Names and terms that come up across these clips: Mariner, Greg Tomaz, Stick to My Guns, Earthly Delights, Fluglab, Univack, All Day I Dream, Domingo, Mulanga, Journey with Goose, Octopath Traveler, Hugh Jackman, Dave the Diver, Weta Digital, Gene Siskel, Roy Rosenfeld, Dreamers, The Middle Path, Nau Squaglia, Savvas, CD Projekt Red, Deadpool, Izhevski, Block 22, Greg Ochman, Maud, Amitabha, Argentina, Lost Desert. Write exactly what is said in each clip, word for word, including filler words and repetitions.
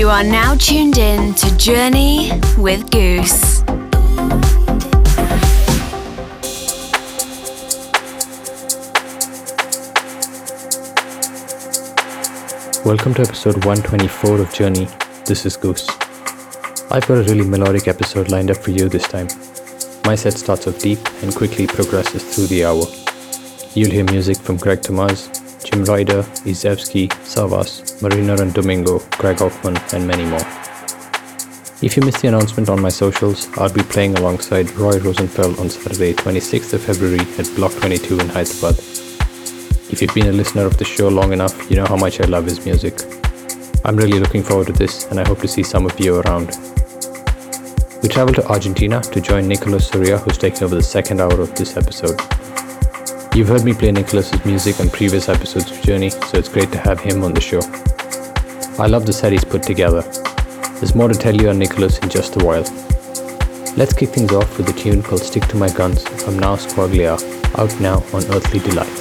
You are now tuned in to Journey with Goose. Welcome to episode one twenty-four of Journey. This is Goose. I've got a really melodic episode lined up for you this time. My set starts off deep and quickly progresses through the hour. You'll hear music from Greg Tomaz, Jim Rider, Izhevski, Savvas, Mariner and Domingo, Greg Ochman and many more. If you missed the announcement on my socials, I'll be playing alongside Roy Rosenfeld on Saturday twenty-sixth of February at Block twenty-two in Hyderabad. If you've been a listener of the show long enough, you know how much I love his music. I'm really looking forward to this and I hope to see some of you around. We travel to Argentina to join Nicolas Soria, who's taking over the second hour of this episode. You've heard me play Nicolas' music on previous episodes of Journey, so it's great to have him on the show. I love the set he's put together. There's more to tell you on Nicolas in just a while. Let's kick things off with a tune called Stick to My Guns from Nau Squaglia, out now on Earthly Delights.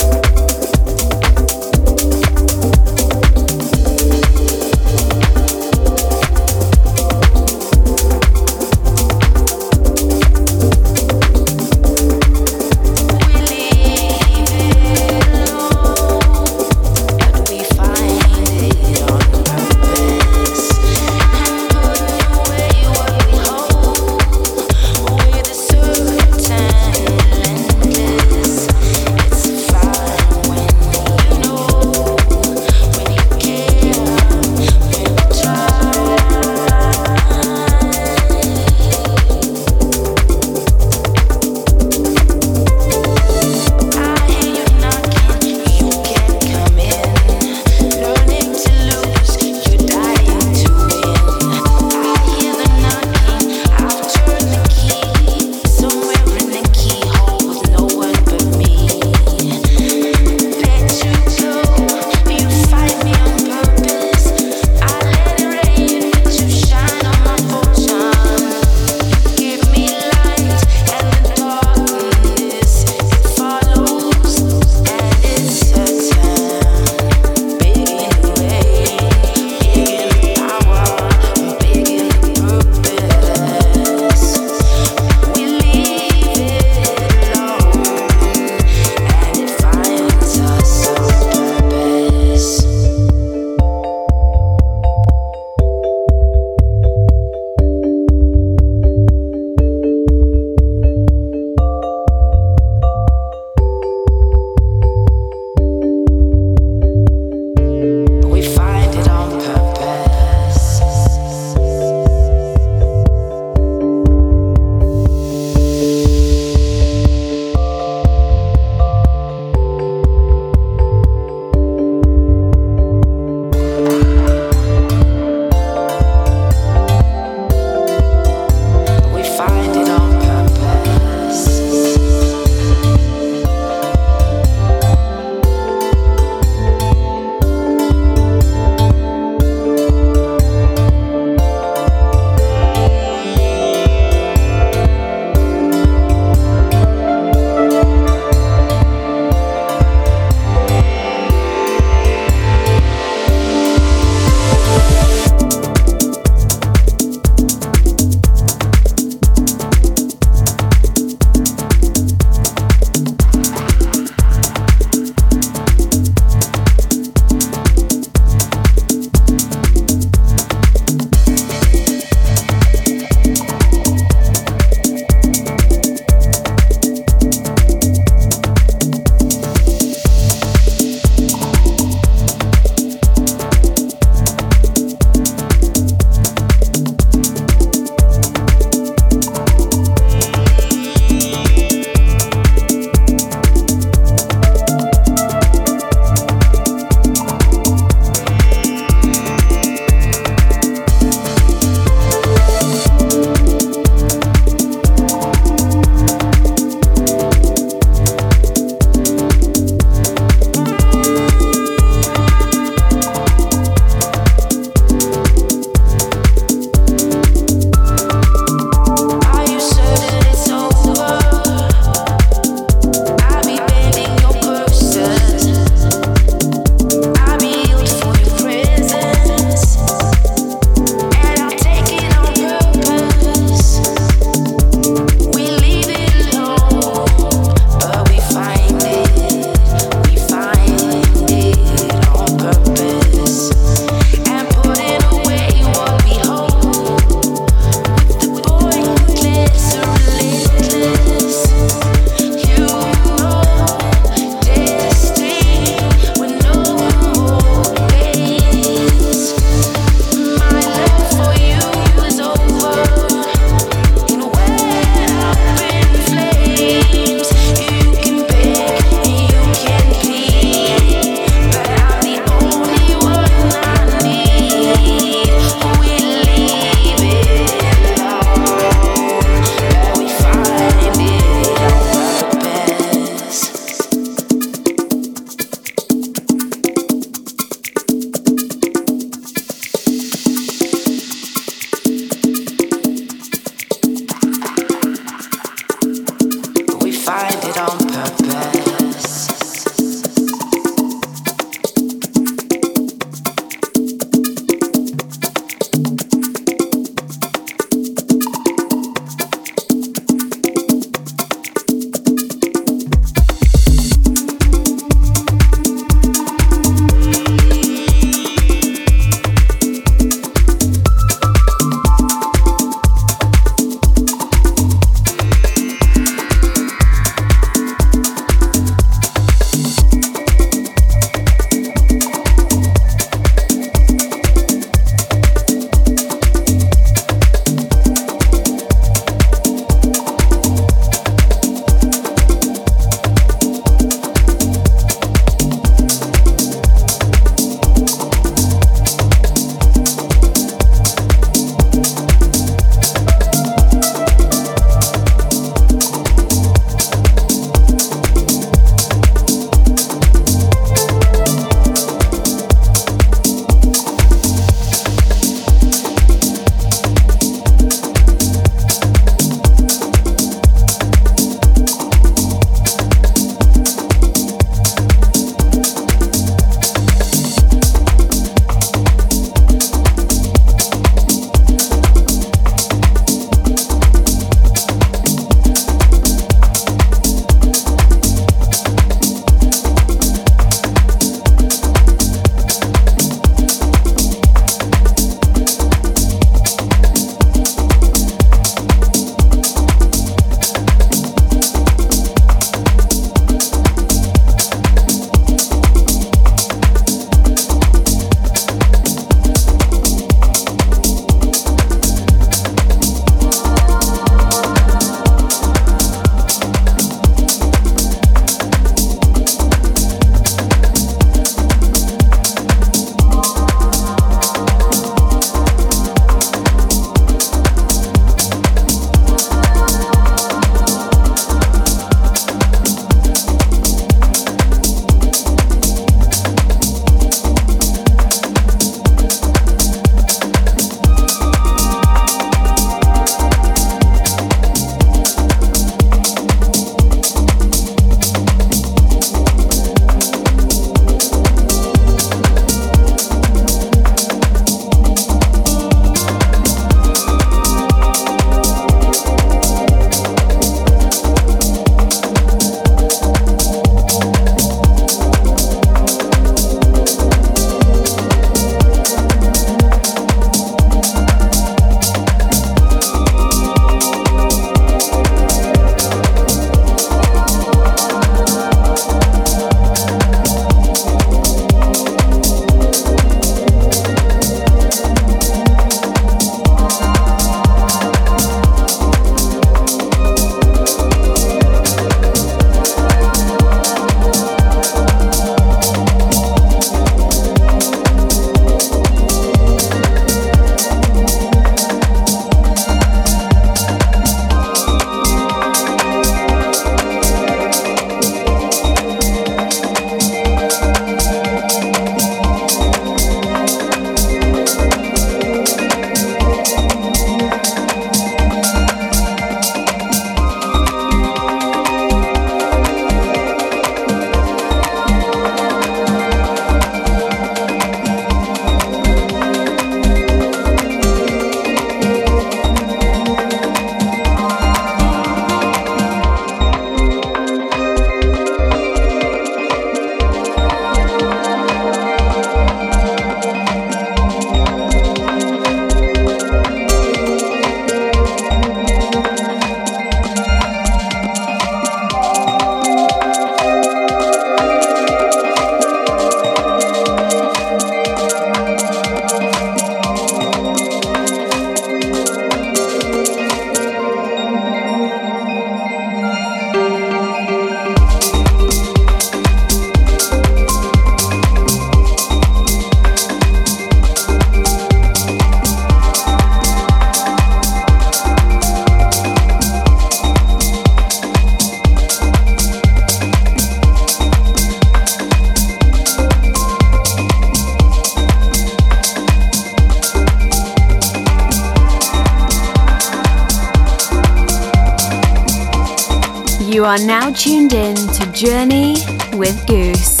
You are now tuned in to Journey with Goose.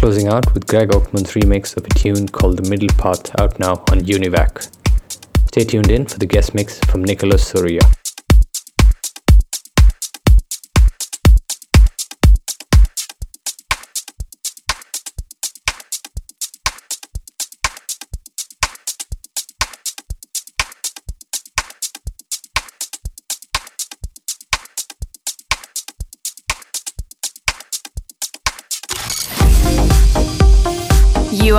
closing out with Greg Ochman's remix of a tune called The Middle Path, out now on Univack. Stay tuned in for the guest mix from Nicolas Soria. You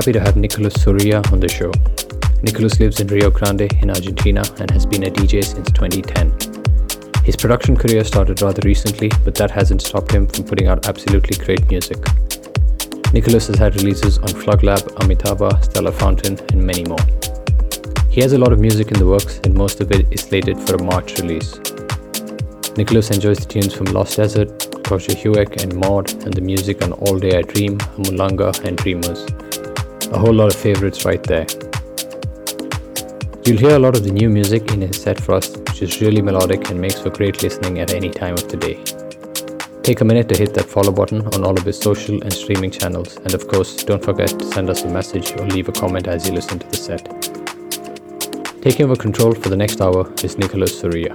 Happy to have Nicolas Soria on the show. Nicolas lives in Rio Grande in Argentina and has been a D J since twenty ten. His production career started rather recently, but that hasn't stopped him from putting out absolutely great music. Nicolas has had releases on Fluglab, Amitabha, Stella Fountain and many more. He has a lot of music in the works and most of it is slated for a March release. Nicolas enjoys the tunes from Lost Desert, Korsha Hueck and Maud, and the music on All Day I Dream, Mulanga and Dreamers. A whole lot of favorites right there. You'll hear a lot of the new music in his set for us, which is really melodic and makes for great listening at any time of the day. Take a minute to hit that follow button on all of his social and streaming channels, and of course, don't forget to send us a message or leave a comment as you listen to the set. Taking over control for the next hour is Nicolas Soria.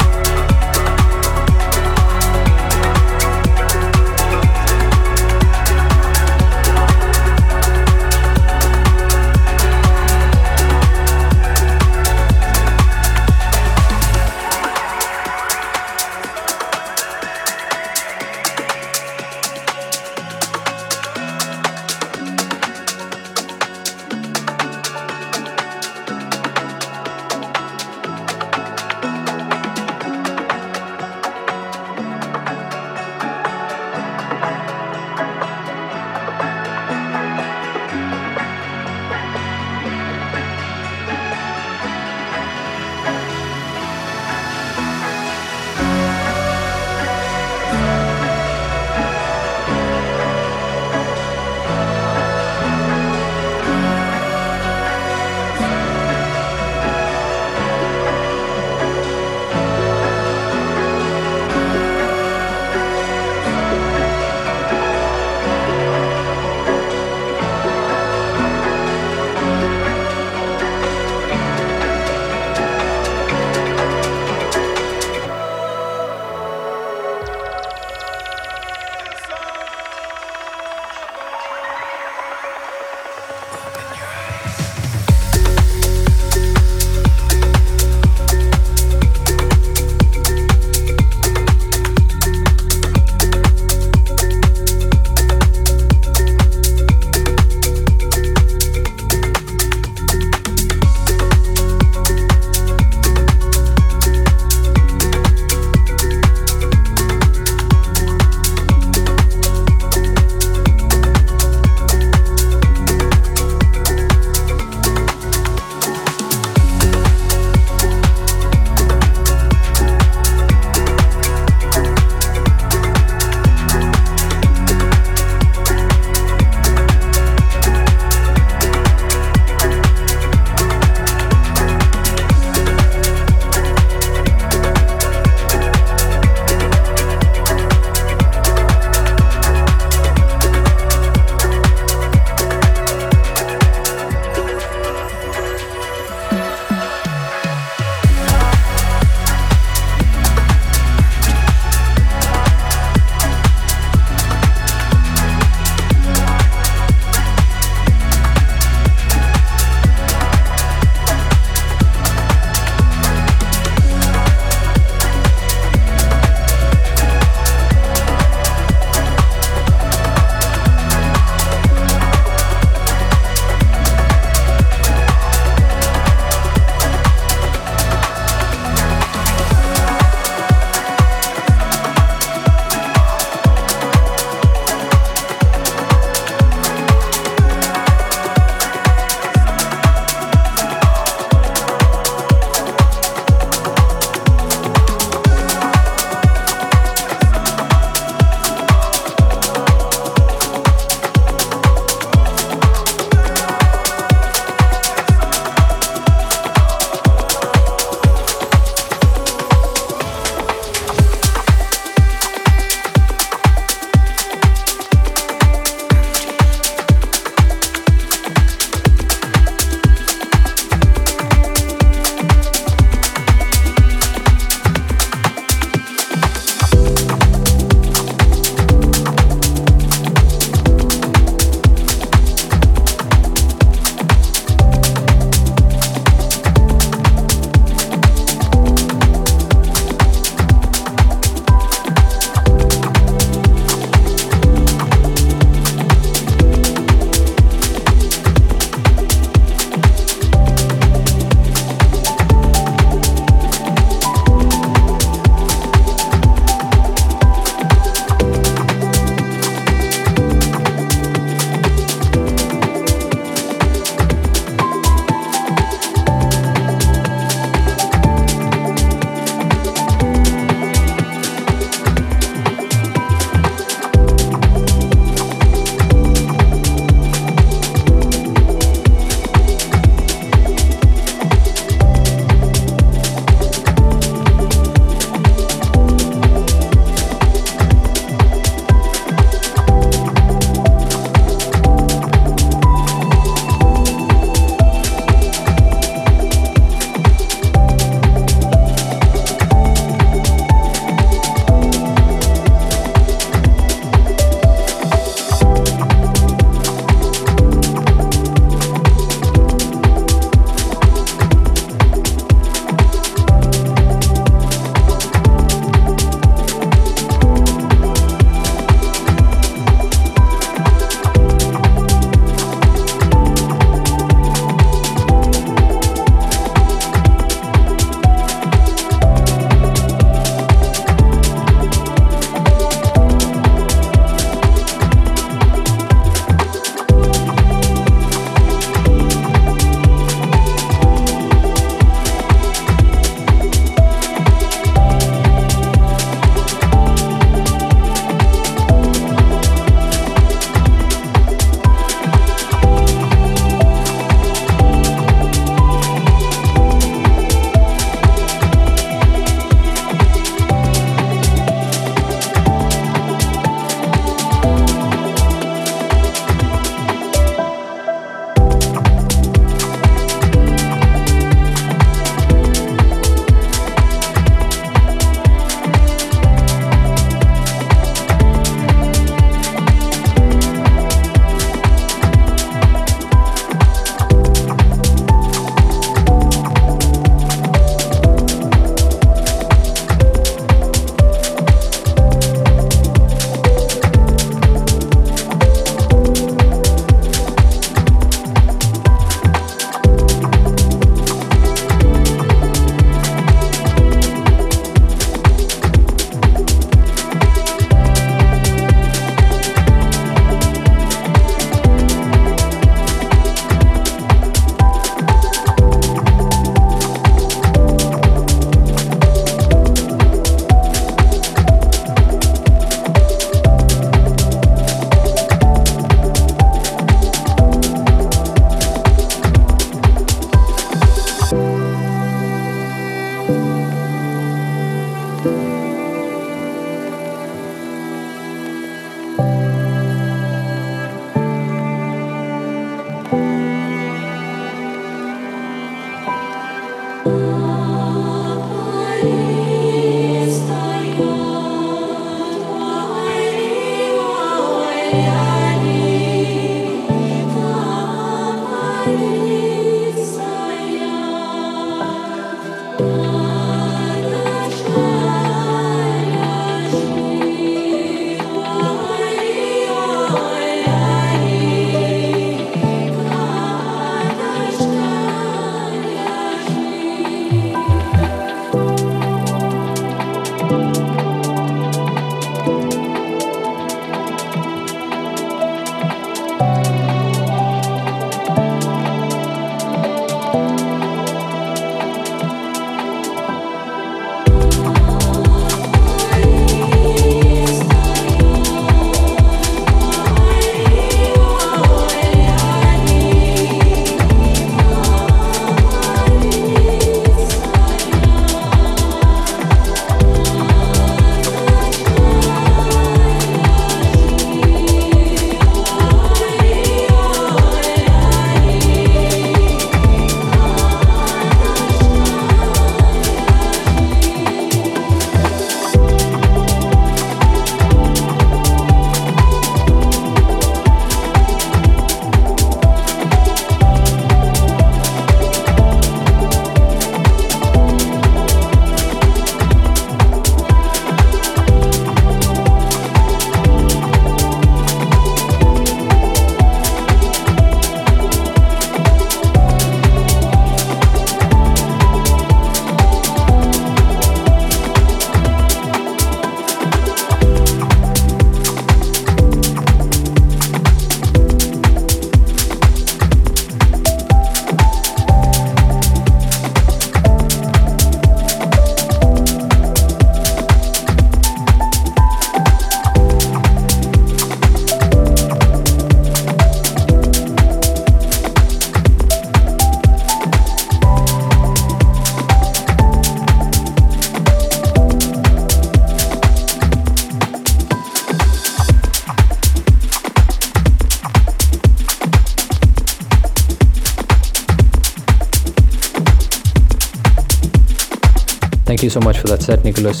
Thank you so much for that set, Nicolas.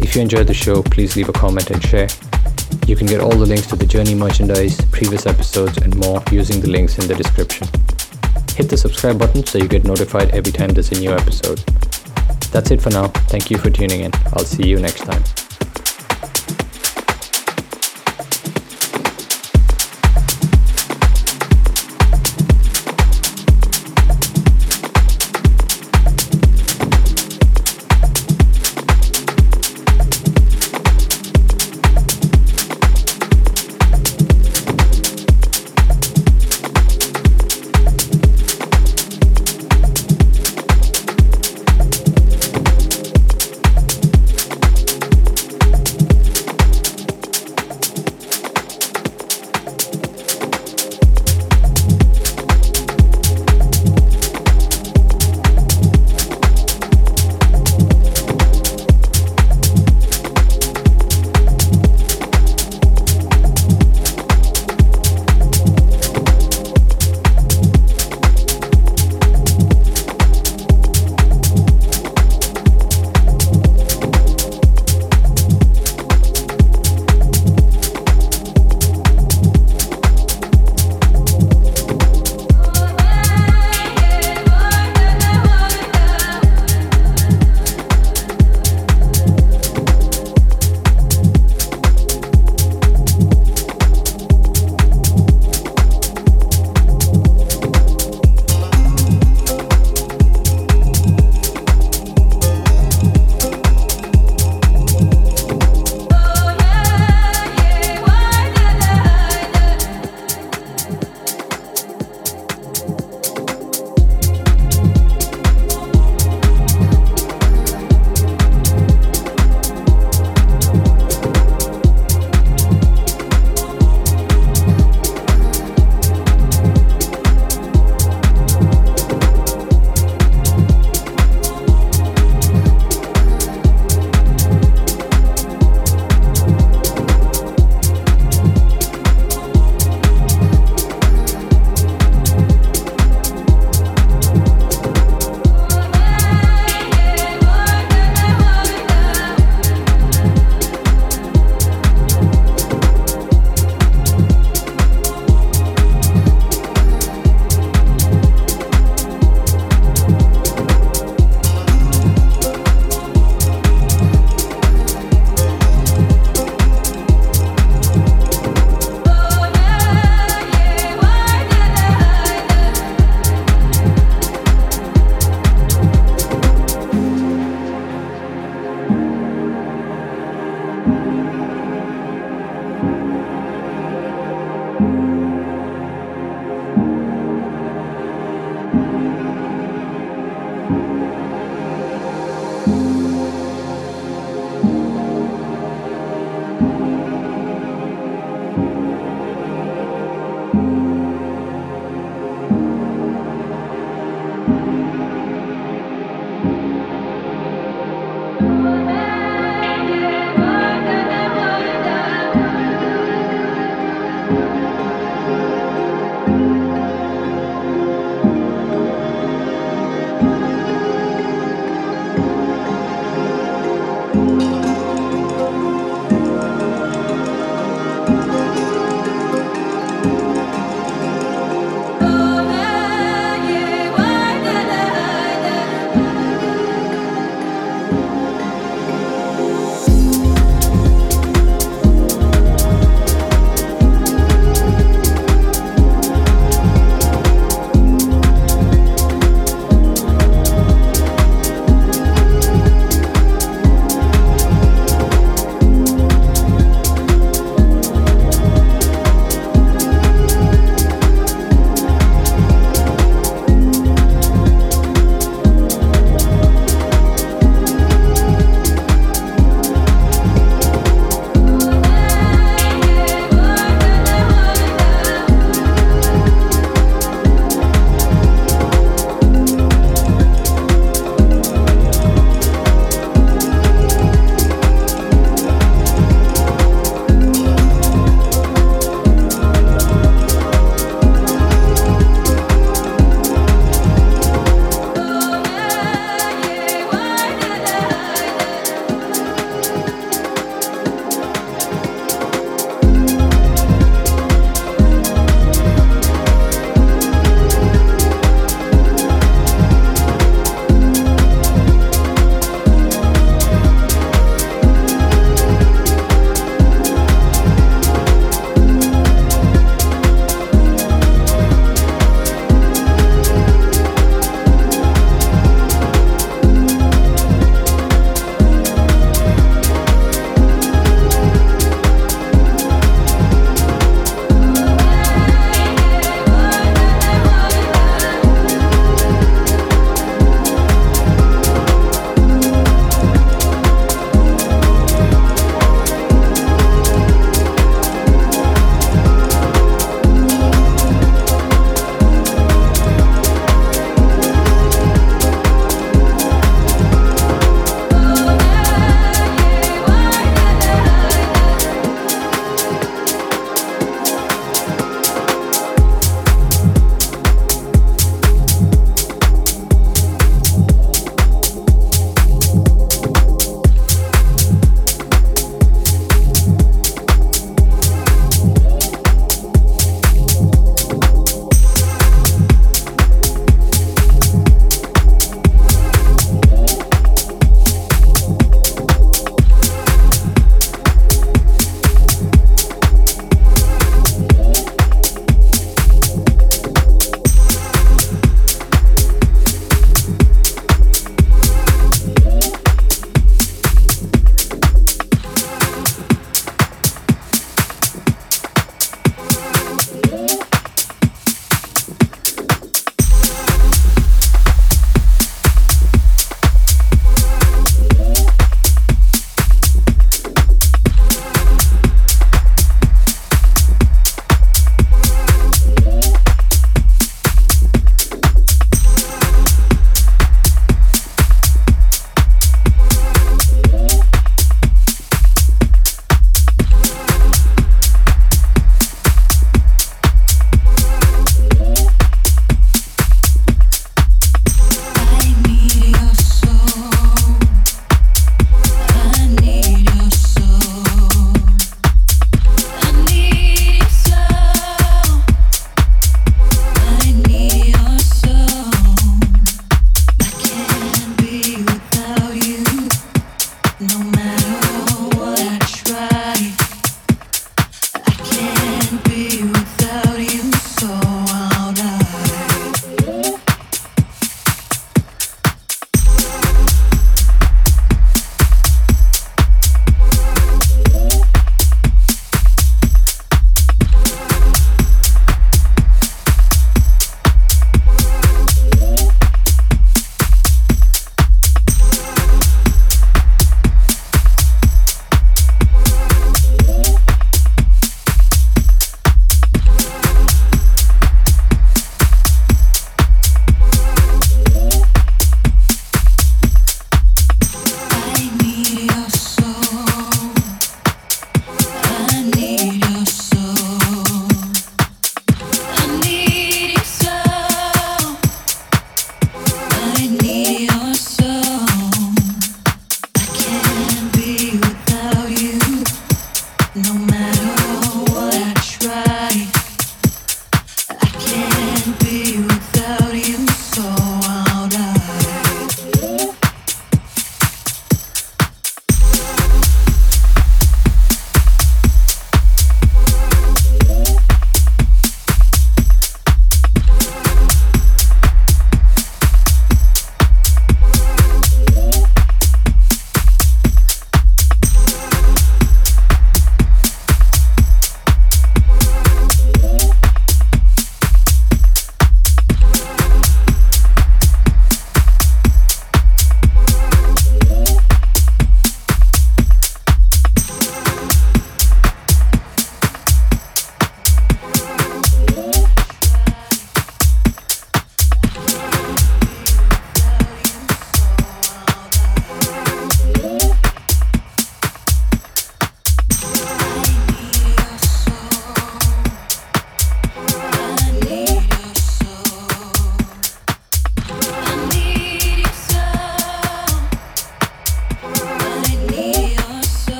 If you enjoyed the show, please leave a comment and share. You can get all the links to the Journey merchandise, previous episodes and more using the links in the description. Hit the subscribe button so you get notified every time there's a new episode. That's it for now. Thank you for tuning in. I'll see you next time.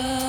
sun.